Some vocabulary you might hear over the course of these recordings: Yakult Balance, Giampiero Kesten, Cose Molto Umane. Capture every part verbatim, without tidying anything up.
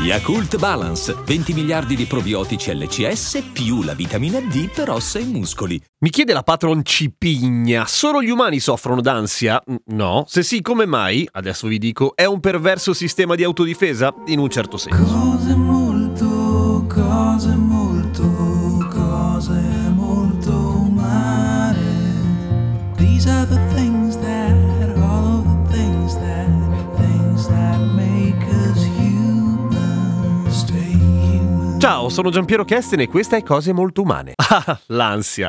Yakult Balance, venti miliardi di probiotici L C S più la vitamina D per ossa e muscoli. Mi chiede la patron Cipigna, solo gli umani soffrono d'ansia? No. Se sì, come mai? Adesso vi dico, è un perverso sistema di autodifesa? In un certo senso. Cose molto, cose molto, cose molto umane. These are the things that, all of the things that, things that make us human, stay human. Ciao, sono Giampiero Kesten e questa è Cose Molto Umane. Ah, l'ansia.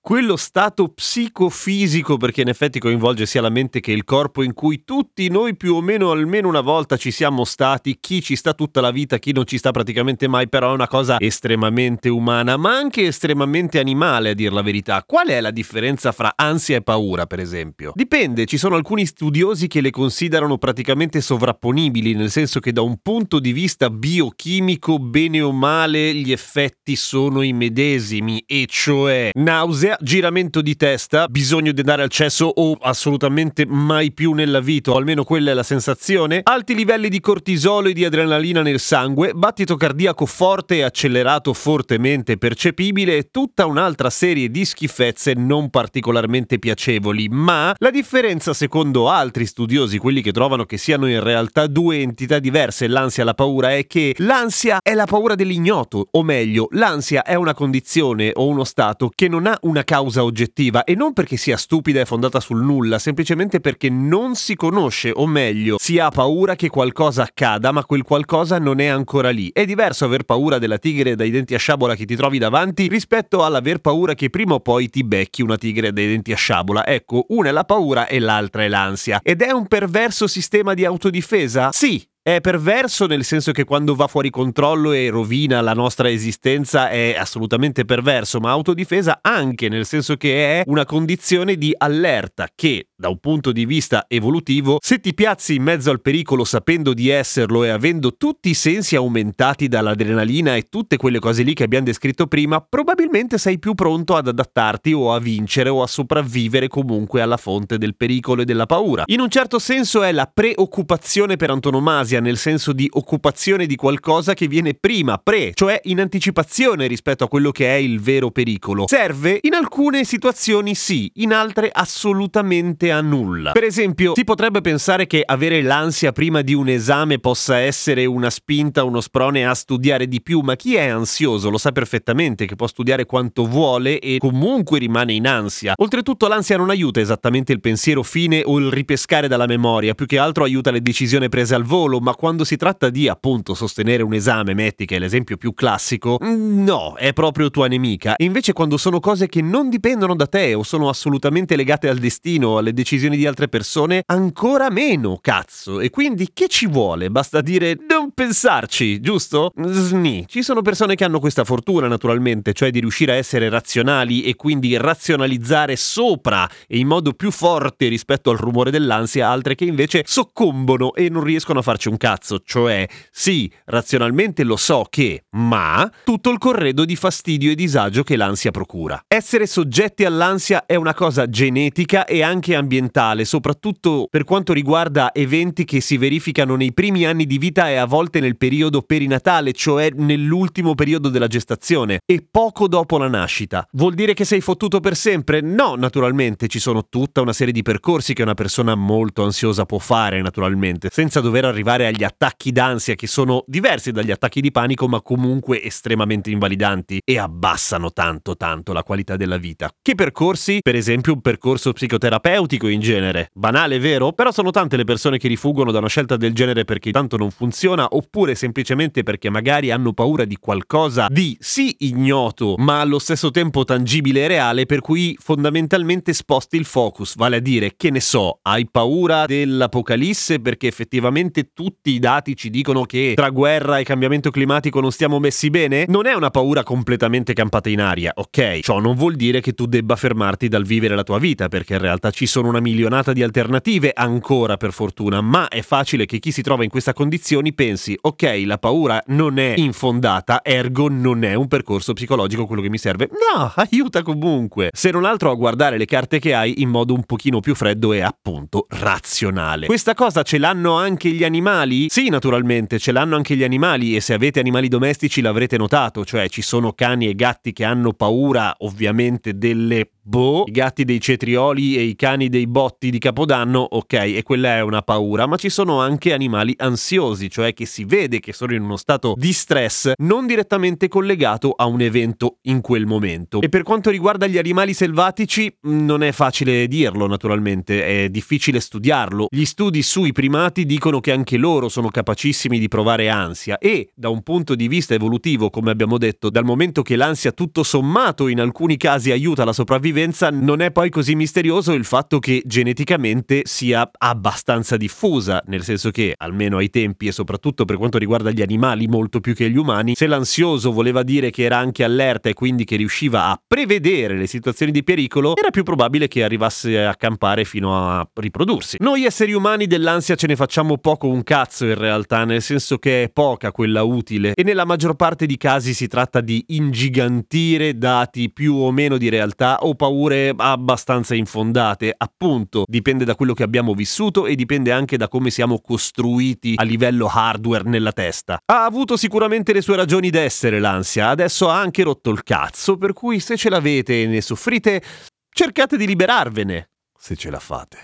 Quello stato psicofisico, perché in effetti coinvolge sia la mente che il corpo, in cui tutti noi più o meno almeno una volta ci siamo stati, chi ci sta tutta la vita, chi non ci sta praticamente mai, però è una cosa estremamente umana, ma anche estremamente animale, a dir la verità. Qual è la differenza fra ansia e paura, per esempio? Dipende, ci sono alcuni studiosi che le considerano praticamente sovrapponibili, nel senso che da un punto di vista biochimico, bene o male, gli effetti sono i medesimi, e cioè nausea, giramento di testa, bisogno di andare al cesso o assolutamente mai più nella vita, o almeno quella è la sensazione, alti livelli di cortisolo e di adrenalina nel sangue, battito cardiaco forte e accelerato fortemente percepibile e tutta un'altra serie di schifezze non particolarmente piacevoli. Ma la differenza, secondo altri studiosi, quelli che trovano che siano in realtà due entità diverse, l'ansia e la paura, è che l'ansia è la paura dell'ignoto, o meglio, l'ansia è una condizione o uno stato che non ha una causa oggettiva, e non perché sia stupida e fondata sul nulla, semplicemente perché non si conosce, o meglio, si ha paura che qualcosa accada, ma quel qualcosa non è ancora lì. È diverso aver paura della tigre dai denti a sciabola che ti trovi davanti rispetto all'aver paura che prima o poi ti becchi una tigre dai denti a sciabola. Ecco, una è la paura e l'altra è l'ansia. Ed è un perverso sistema di autodifesa? Sì. È perverso nel senso che quando va fuori controllo e rovina la nostra esistenza è assolutamente perverso, ma autodifesa anche nel senso che è una condizione di allerta che, da un punto di vista evolutivo, se ti piazzi in mezzo al pericolo sapendo di esserlo e avendo tutti i sensi aumentati dall'adrenalina e tutte quelle cose lì che abbiamo descritto prima, probabilmente sei più pronto ad adattarti o a vincere o a sopravvivere comunque alla fonte del pericolo e della paura. In un certo senso è la preoccupazione per antonomasia, nel senso di occupazione di qualcosa che viene prima, pre, cioè in anticipazione rispetto a quello che è il vero pericolo. Serve in alcune situazioni sì, in altre assolutamente a nulla. Per esempio, si potrebbe pensare che avere l'ansia prima di un esame possa essere una spinta, uno sprone a studiare di più, ma chi è ansioso lo sa perfettamente che può studiare quanto vuole e comunque rimane in ansia. Oltretutto l'ansia non aiuta esattamente il pensiero fine o il ripescare dalla memoria, più che altro aiuta le decisioni prese al volo, ma quando si tratta di, appunto, sostenere un esame, metti che è l'esempio più classico, no, è proprio tua nemica. E invece quando sono cose che non dipendono da te o sono assolutamente legate al destino, alle decisioni di altre persone, ancora meno, cazzo. E quindi che ci vuole? Basta dire non pensarci, giusto? Sni. Ci sono persone che hanno questa fortuna, naturalmente, cioè di riuscire a essere razionali e quindi razionalizzare sopra e in modo più forte rispetto al rumore dell'ansia, altre che invece soccombono e non riescono a farci un cazzo, cioè sì, razionalmente lo so che, ma tutto il corredo di fastidio e disagio che l'ansia procura. Essere soggetti all'ansia è una cosa genetica e anche ambientale, soprattutto per quanto riguarda eventi che si verificano nei primi anni di vita e a volte nel periodo perinatale, cioè nell'ultimo periodo della gestazione e poco dopo la nascita. Vuol dire che sei fottuto per sempre? No, naturalmente ci sono tutta una serie di percorsi che una persona molto ansiosa può fare, naturalmente, senza dover arrivare a agli attacchi d'ansia che sono diversi dagli attacchi di panico ma comunque estremamente invalidanti e abbassano tanto tanto la qualità della vita. Che percorsi? Per esempio un percorso psicoterapeutico in genere. Banale, vero? Però sono tante le persone che rifugono da una scelta del genere perché tanto non funziona oppure semplicemente perché magari hanno paura di qualcosa di sì ignoto ma allo stesso tempo tangibile e reale, per cui fondamentalmente sposti il focus, vale a dire, che ne so, hai paura dell'apocalisse perché effettivamente tu tutti i dati ci dicono che tra guerra e cambiamento climatico non stiamo messi bene? Non è una paura completamente campata in aria, ok? Ciò non vuol dire che tu debba fermarti dal vivere la tua vita, perché in realtà ci sono esistono una milionata di alternative ancora, per fortuna, ma è facile che chi si trova in queste condizioni pensi: ok, la paura non è infondata, ergo non è un percorso psicologico quello che mi serve. No, aiuta comunque, se non altro a guardare le carte che hai in modo un pochino più freddo e appunto razionale. Questa cosa ce l'hanno anche gli animali? Sì, naturalmente, ce l'hanno anche gli animali, e se avete animali domestici l'avrete notato, cioè ci sono cani e gatti che hanno paura ovviamente delle boh, i gatti dei cetrioli e i cani dei botti di Capodanno, ok, e quella è una paura, ma ci sono anche animali ansiosi, cioè che si vede che sono in uno stato di stress non direttamente collegato a un evento in quel momento. E per quanto riguarda gli animali selvatici, non è facile dirlo naturalmente, è difficile studiarlo. Gli studi sui primati dicono che anche loro sono capacissimi di provare ansia e, da un punto di vista evolutivo, come abbiamo detto, dal momento che l'ansia tutto sommato in alcuni casi aiuta la sopravvivenza, non è poi così misterioso il fatto che geneticamente sia abbastanza diffusa, nel senso che, almeno ai tempi e soprattutto per quanto riguarda gli animali molto più che gli umani, se l'ansioso voleva dire che era anche allerta e quindi che riusciva a prevedere le situazioni di pericolo, era più probabile che arrivasse a campare fino a riprodursi. Noi esseri umani dell'ansia ce ne facciamo poco un cazzo in realtà, nel senso che è poca quella utile, e nella maggior parte di casi si tratta di ingigantire dati più o meno di realtà o paure abbastanza infondate. Appunto, dipende da quello che abbiamo vissuto e dipende anche da come siamo costruiti a livello hardware nella testa. Ha avuto sicuramente le sue ragioni d'essere l'ansia, adesso ha anche rotto il cazzo, per cui se ce l'avete e ne soffrite, cercate di liberarvene, se ce la fate.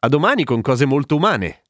A domani con Cose Molto Umane.